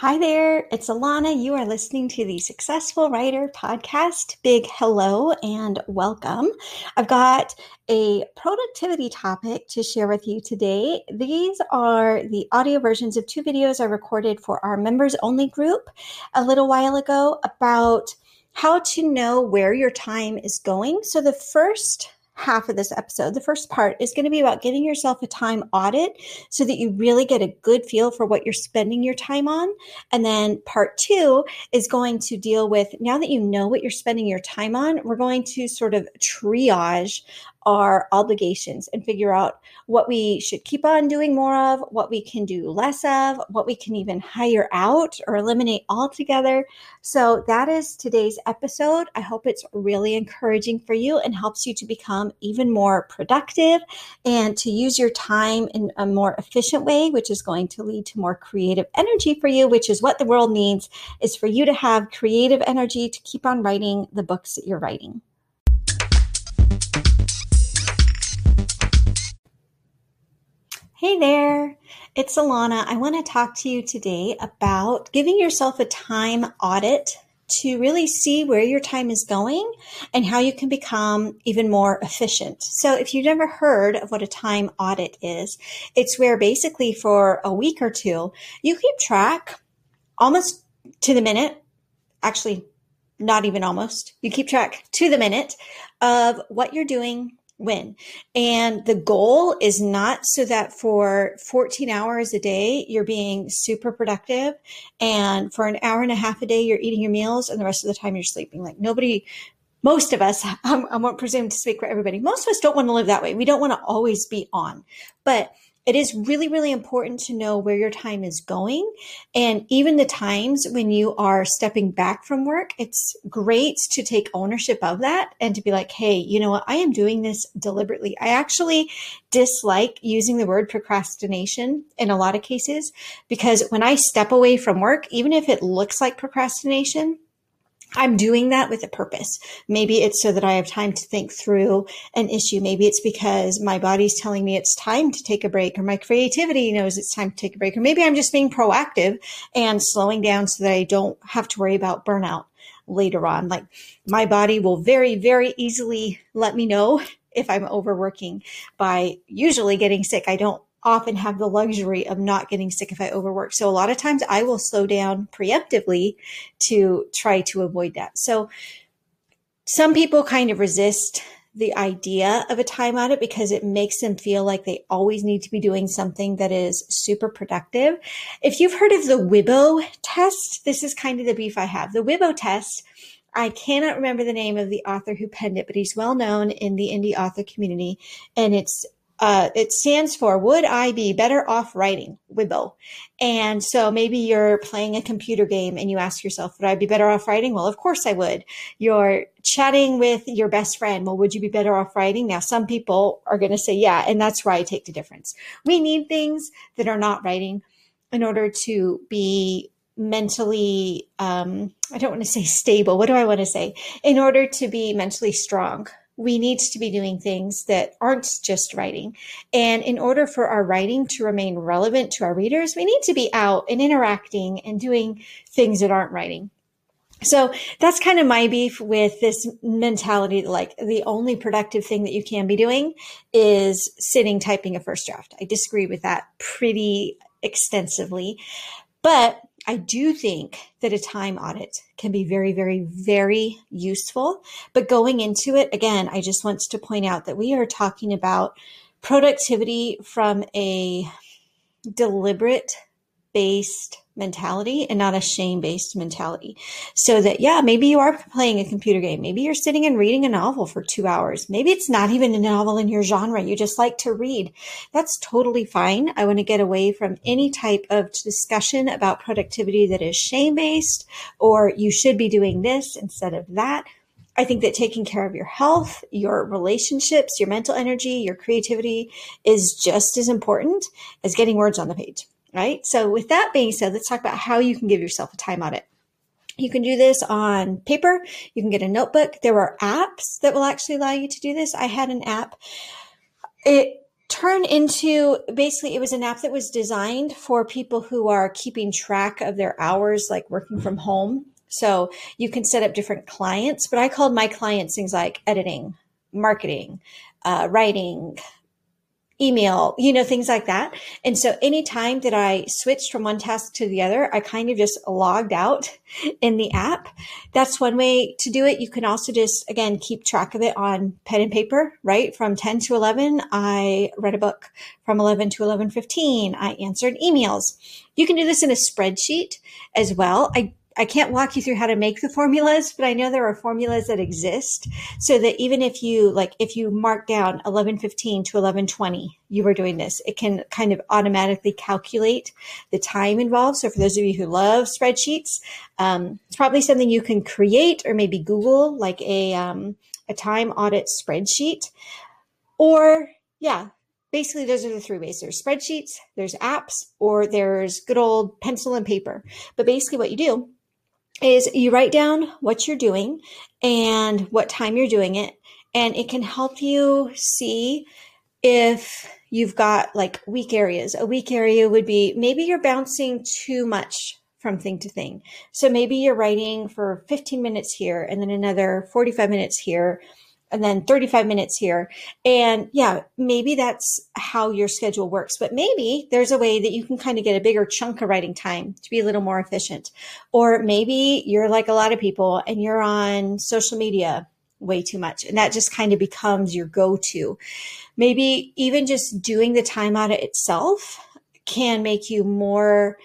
Hi there, it's Alana. You are listening to the Successful Writer Podcast. Big hello and welcome. I've got a productivity topic to share with you today. These are the audio versions of two videos I recorded for our members only group a little while ago about how to know where your time is going. So the first half of this episode, the first part, is going to be about getting yourself a time audit so that you really get a good feel for what you're spending your time on. And then part two is going to deal with, now that you know what you're spending your time on, we're going to sort of triage our obligations and figure out what we should keep on doing more of, what we can do less of, what we can even hire out or eliminate altogether. So that is today's episode. I hope it's really encouraging for you and helps you to become even more productive and to use your time in a more efficient way, which is going to lead to more creative energy for you, which is what the world needs, is for you to have creative energy to keep on writing the books that you're writing. Hey there, it's Alana. I want to talk to you today about giving yourself a time audit to really see where your time is going and how you can become even more efficient. So if you've never heard of what a time audit is, it's where basically for a week or two, you keep track almost to the minute, actually not even almost, you keep track to the minute of what you're doing when. And the goal is not so that for 14 hours a day, you're being super productive. And for an hour and a half a day, you're eating your meals and the rest of the time you're sleeping. Like nobody, most of us, I won't presume to speak for everybody. Most of us don't want to live that way. We don't want to always be on, but it is really, really important to know where your time is going. And even the times when you are stepping back from work, it's great to take ownership of that and to be like, hey, you know what? I am doing this deliberately. I actually dislike using the word procrastination in a lot of cases, because when I step away from work, even if it looks like procrastination, I'm doing that with a purpose. Maybe it's so that I have time to think through an issue. Maybe it's because my body's telling me it's time to take a break, or my creativity knows it's time to take a break, or maybe I'm just being proactive and slowing down so that I don't have to worry about burnout later on. Like my body will very, very easily let me know if I'm overworking by usually getting sick. I don't often have the luxury of not getting sick if I overwork. So a lot of times I will slow down preemptively to try to avoid that. So some people kind of resist the idea of a time audit because it makes them feel like they always need to be doing something that is super productive. If you've heard of the Wibbo test, this is kind of the beef I have. The Wibbo test, I cannot remember the name of the author who penned it, but he's well known in the indie author community, and it stands for Would I Be Better Off Writing? Wibbo. And so maybe you're playing a computer game and you ask yourself, would I be better off writing? Well, of course I would. You're chatting with your best friend. Well, would you be better off writing? Now, some people are going to say, yeah, and that's where I take the difference. We need things that are not writing in order to be mentally, I don't want to say stable. What do I want to say? In order to be mentally strong. We need to be doing things that aren't just writing. And in order for our writing to remain relevant to our readers, we need to be out and interacting and doing things that aren't writing. So that's kind of my beef with this mentality that like the only productive thing that you can be doing is sitting typing a first draft. I disagree with that pretty extensively, but I do think that a time audit can be very, very, very useful. But going into it, again, I just want to point out that we are talking about productivity from a deliberate-based mentality and not a shame-based mentality. So that, yeah, maybe you are playing a computer game. Maybe you're sitting and reading a novel for 2 hours. Maybe it's not even a novel in your genre. You just like to read. That's totally fine. I want to get away from any type of discussion about productivity that is shame-based or you should be doing this instead of that. I think that taking care of your health, your relationships, your mental energy, your creativity is just as important as getting words on the page. Right? So with that being said, let's talk about how you can give yourself a time audit. You can do this on paper. You can get a notebook. There are apps that will actually allow you to do this. I had an app. It turn into, basically it was an app that was designed for people who are keeping track of their hours, like working from home. So you can set up different clients, but I called my clients things like editing, marketing, writing, email, you know, things like that. And so anytime that I switched from one task to the other, I kind of just logged out in the app. That's one way to do it. You can also just, again, keep track of it on pen and paper, right? From 10 to 11, I read a book. From 11 to 11:15, I answered emails. You can do this in a spreadsheet as well. I can't walk you through how to make the formulas, but I know there are formulas that exist so that even if you, like, if you mark down 11:15 to 11:20, you were doing this, it can kind of automatically calculate the time involved. So for those of you who love spreadsheets, it's probably something you can create or maybe Google, like a time audit spreadsheet. Or yeah, basically those are the three ways. There's spreadsheets, there's apps, or there's good old pencil and paper. But basically what you do is you write down what you're doing and what time you're doing it. And it can help you see if you've got like weak areas. A weak area would be maybe you're bouncing too much from thing to thing. So maybe you're writing for 15 minutes here and then another 45 minutes here and then 35 minutes here. And yeah, maybe that's how your schedule works, but maybe there's a way that you can kind of get a bigger chunk of writing time to be a little more efficient. Or maybe you're like a lot of people and you're on social media way too much, and that just kind of becomes your go-to. Maybe even just doing the time audit itself can make you more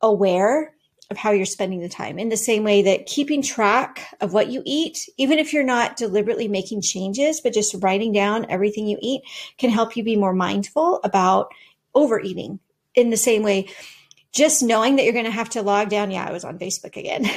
aware of how you're spending the time, in the same way that keeping track of what you eat, even if you're not deliberately making changes, but just writing down everything you eat, can help you be more mindful about overeating. In the same way, just knowing that you're going to have to log down, yeah, I was on Facebook again,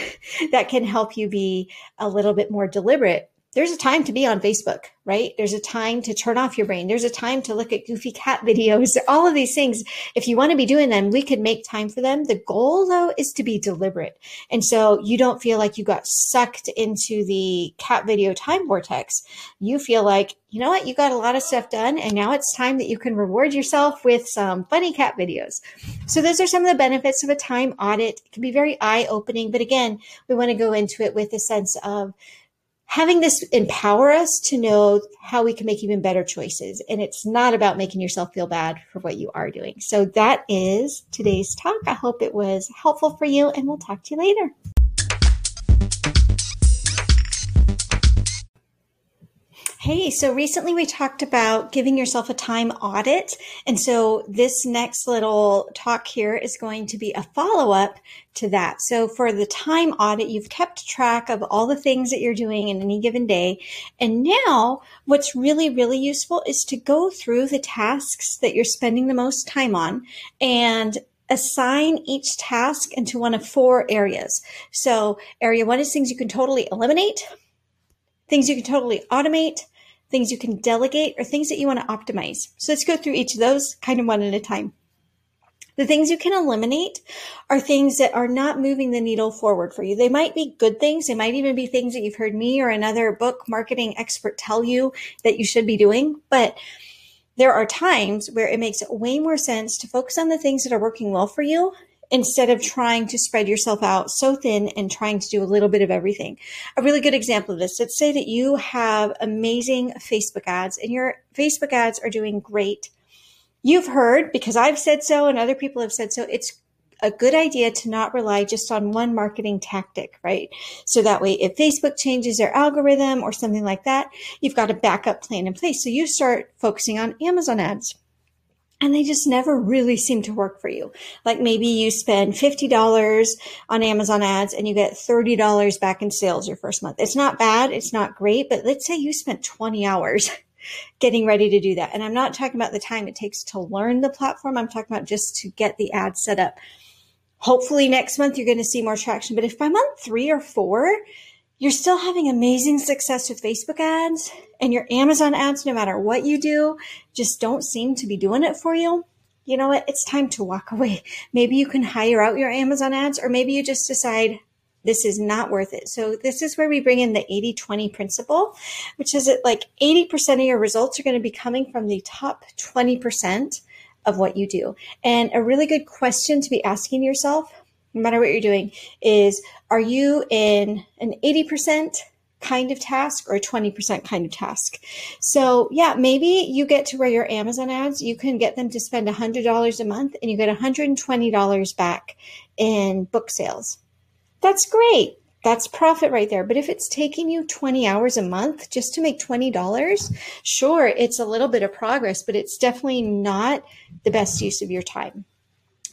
that can help you be a little bit more deliberate. There's a time to be on Facebook, right? There's a time to turn off your brain. There's a time to look at goofy cat videos, all of these things. If you want to be doing them, we could make time for them. The goal though is to be deliberate. And so you don't feel like you got sucked into the cat video time vortex. You feel like, you know what? You got a lot of stuff done and now it's time that you can reward yourself with some funny cat videos. So those are some of the benefits of a time audit. It can be very eye-opening, but again, we want to go into it with a sense of having this empower us to know how we can make even better choices. And it's not about making yourself feel bad for what you are doing. So that is today's talk. I hope it was helpful for you, and we'll talk to you later. Hey, so recently we talked about giving yourself a time audit. And so this next little talk here is going to be a follow-up to that. So for the time audit, you've kept track of all the things that you're doing in any given day. And now what's really, really useful is to go through the tasks that you're spending the most time on and assign each task into one of four areas. So area one is things you can totally eliminate, things you can totally automate, things you can delegate, or things that you want to optimize. So let's go through each of those kind of one at a time. The things you can eliminate are things that are not moving the needle forward for you. They might be good things. They might even be things that you've heard me or another book marketing expert tell you that you should be doing. But there are times where it makes way more sense to focus on the things that are working well for you, instead of trying to spread yourself out so thin and trying to do a little bit of everything. A really good example of this, let's say that you have amazing Facebook ads and your Facebook ads are doing great. You've heard, because I've said so and other people have said so, it's a good idea to not rely just on one marketing tactic, right? So that way, if Facebook changes their algorithm or something like that, you've got a backup plan in place. So you start focusing on Amazon ads. And they just never really seem to work for you. Like maybe you spend $50 on Amazon ads and you get $30 back in sales your first month. It's not bad. It's not great. But let's say you spent 20 hours getting ready to do that. And I'm not talking about the time it takes to learn the platform. I'm talking about just to get the ad set up. Hopefully next month you're going to see more traction. But if by month 3 or 4, you're still having amazing success with Facebook ads and your Amazon ads, no matter what you do, just don't seem to be doing it for you, you know what? It's time to walk away. Maybe you can hire out your Amazon ads, or maybe you just decide, this is not worth it. So this is where we bring in the 80-20 principle, which is that like 80% of your results are going to be coming from the top 20% of what you do. And a really good question to be asking yourself, no matter what you're doing, is are you in an 80% kind of task or a 20% kind of task? So yeah, maybe you get to where your Amazon ads, you can get them to spend $100 a month and you get $120 back in book sales. That's great. That's profit right there. But if it's taking you 20 hours a month just to make $20, sure, it's a little bit of progress, but it's definitely not the best use of your time.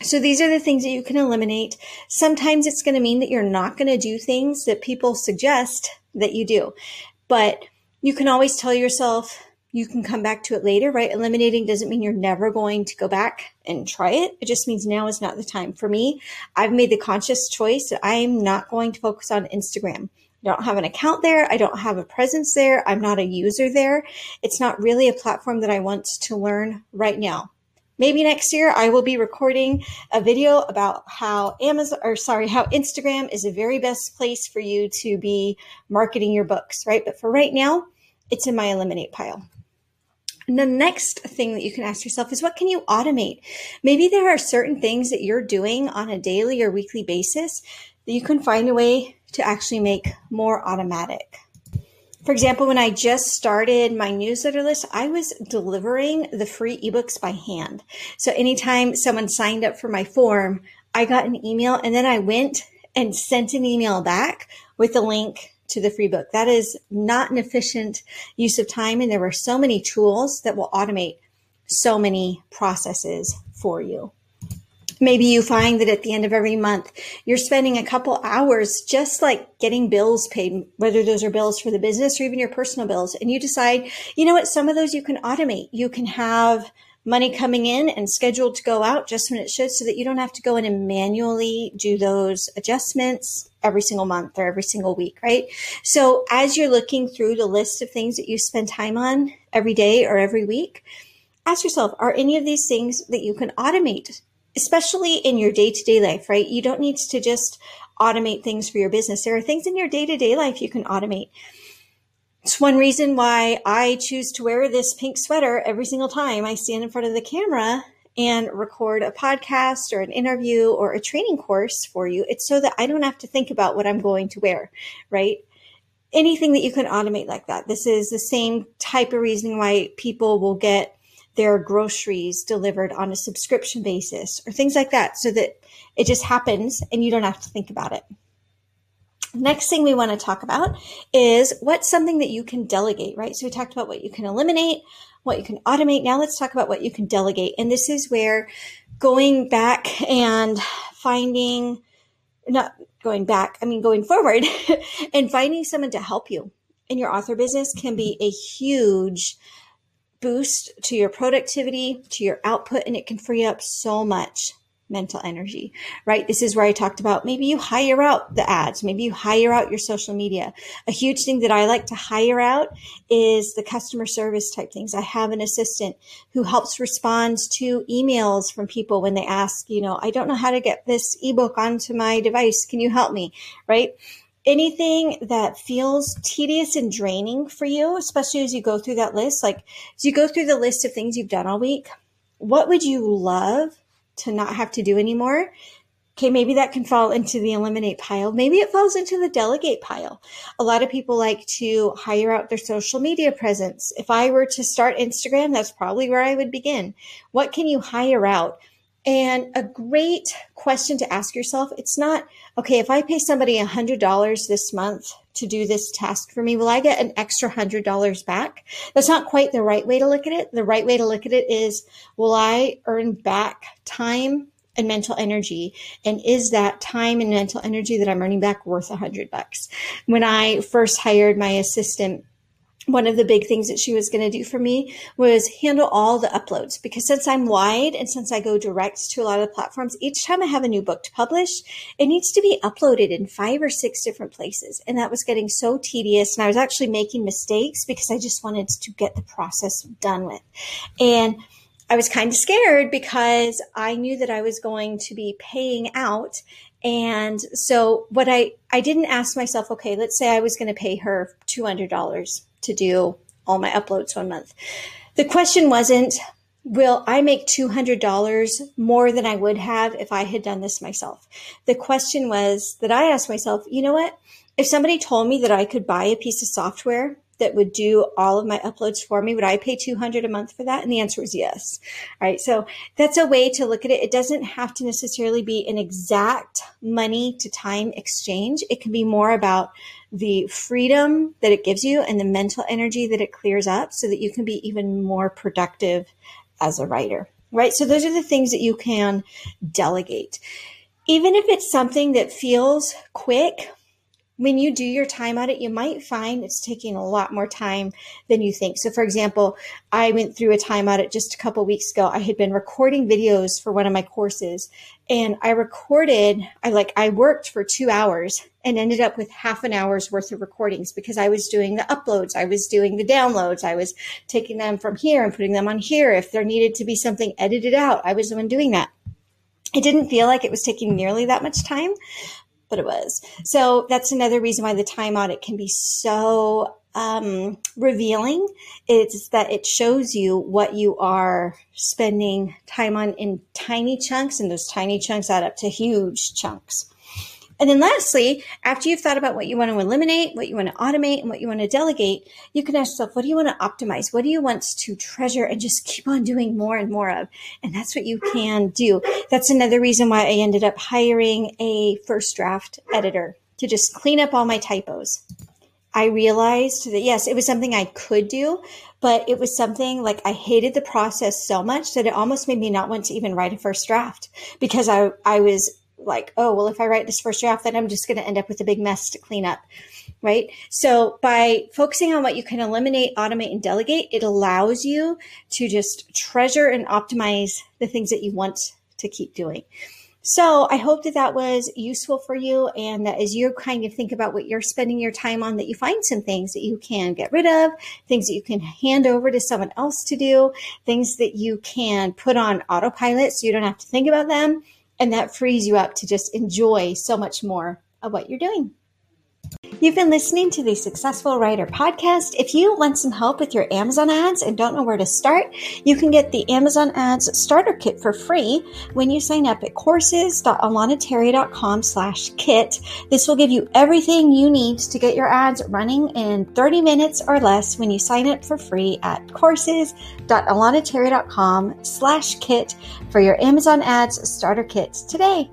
So these are the things that you can eliminate. Sometimes it's going to mean that you're not going to do things that people suggest that you do, but you can always tell yourself you can come back to it later, right? Eliminating doesn't mean you're never going to go back and try it. It just means now is not the time. For me, I've made the conscious choice that I'm not going to focus on Instagram. I don't have an account there. I don't have a presence there. I'm not a user there. It's not really a platform that I want to learn right now. Maybe next year I will be recording a video about how Instagram is the very best place for you to be marketing your books, right? But for right now, it's in my eliminate pile. And the next thing that you can ask yourself is, what can you automate? Maybe there are certain things that you're doing on a daily or weekly basis that you can find a way to actually make more automatic. For example, when I just started my newsletter list, I was delivering the free ebooks by hand. So anytime someone signed up for my form, I got an email and then I went and sent an email back with a link to the free book. That is not an efficient use of time. And there were so many tools that will automate so many processes for you. Maybe you find that at the end of every month, you're spending a couple hours just like getting bills paid, whether those are bills for the business or even your personal bills. And you decide, you know what, some of those you can automate. You can have money coming in and scheduled to go out just when it should so that you don't have to go in and manually do those adjustments every single month or every single week, right? So as you're looking through the list of things that you spend time on every day or every week, ask yourself, are any of these things that you can automate? Especially in your day-to-day life, right? You don't need to just automate things for your business. There are things in your day-to-day life you can automate. It's one reason why I choose to wear this pink sweater every single time I stand in front of the camera and record a podcast or an interview or a training course for you. It's so that I don't have to think about what I'm going to wear, right? Anything that you can automate like that. This is the same type of reason why people will get their groceries delivered on a subscription basis or things like that, so that it just happens and you don't have to think about it. Next thing we want to talk about is what's something that you can delegate, right? So we talked about what you can eliminate, what you can automate. Now let's talk about what you can delegate. And this is where going forward and finding someone to help you in your author business can be a huge boost to your productivity, to your output, and it can free up so much mental energy, right? This is where I talked about maybe you hire out the ads, maybe you hire out your social media. A huge thing that I like to hire out is the customer service type things. I have an assistant who helps respond to emails from people when they ask, you know, I don't know how to get this ebook onto my device. Can you help me? Right? Anything that feels tedious and draining for you, especially as you go through that list, like as you go through the list of things you've done all week, what would you love to not have to do anymore? Okay, maybe that can fall into the eliminate pile. Maybe it falls into the delegate pile. A lot of people like to hire out their social media presence. If I were to start Instagram, that's probably where I would begin. What can you hire out? And a great question to ask yourself, it's not, okay, if I pay somebody $100 this month to do this task for me, will I get an extra $100 back? That's not quite the right way to look at it. The right way to look at it is, will I earn back time and mental energy? And is that time and mental energy that I'm earning back worth $100? When I first hired my assistant, one of the big things that she was going to do for me was handle all the uploads, because since I'm wide and since I go direct to a lot of platforms, each time I have a new book to publish, it needs to be uploaded in 5 or 6 different places. And that was getting so tedious. And I was actually making mistakes because I just wanted to get the process done with. And I was kind of scared because I knew that I was going to be paying out And so what I didn't ask myself, okay, let's say I was going to pay her $200 to do all my uploads one month. The question wasn't, will I make $200 more than I would have if I had done this myself? The question was that I asked myself, you know what? If somebody told me that I could buy a piece of software that would do all of my uploads for me, would I pay $200 a month for that? And the answer was yes. All right. So that's a way to look at it. It doesn't have to necessarily be an exact money to time exchange. It can be more about the freedom that it gives you and the mental energy that it clears up so that you can be even more productive as a writer, right? So those are the things that you can delegate. Even if it's something that feels quick, when you do your time audit, you might find it's taking a lot more time than you think. So for example, I went through a time audit just a couple weeks ago. I had been recording videos for one of my courses, and I worked for 2 hours and ended up with half an hour's worth of recordings because I was doing the uploads, I was doing the downloads, I was taking them from here and putting them on here. If there needed to be something edited out, I was the one doing that. It didn't feel like it was taking nearly that much time, but it was. So that's another reason why the time audit can be so revealing. It's that it shows you what you are spending time on in tiny chunks, and those tiny chunks add up to huge chunks. And then lastly, after you've thought about what you want to eliminate, what you want to automate, and what you want to delegate, you can ask yourself, what do you want to optimize? What do you want to treasure and just keep on doing more and more of? And that's what you can do. That's another reason why I ended up hiring a first draft editor to just clean up all my typos. I realized that, yes, it was something I could do, but it was something like I hated the process so much that it almost made me not want to even write a first draft because I was like, oh, well, if I write this first draft, then I'm just going to end up with a big mess to clean up, right? So by focusing on what you can eliminate, automate, and delegate, it allows you to just treasure and optimize the things that you want to keep doing. So I hope that that was useful for you, and that as you kind of think about what you're spending your time on, that you find some things that you can get rid of, things that you can hand over to someone else to do, things that you can put on autopilot so you don't have to think about them. And that frees you up to just enjoy so much more of what you're doing. You've been listening to the Successful Writer Podcast. If you want some help with your Amazon ads and don't know where to start, you can get the Amazon Ads Starter Kit for free when you sign up at courses.alanaterry.com/kit. This will give you everything you need to get your ads running in 30 minutes or less when you sign up for free at courses.alanaterry.com/kit for your Amazon Ads Starter Kit today.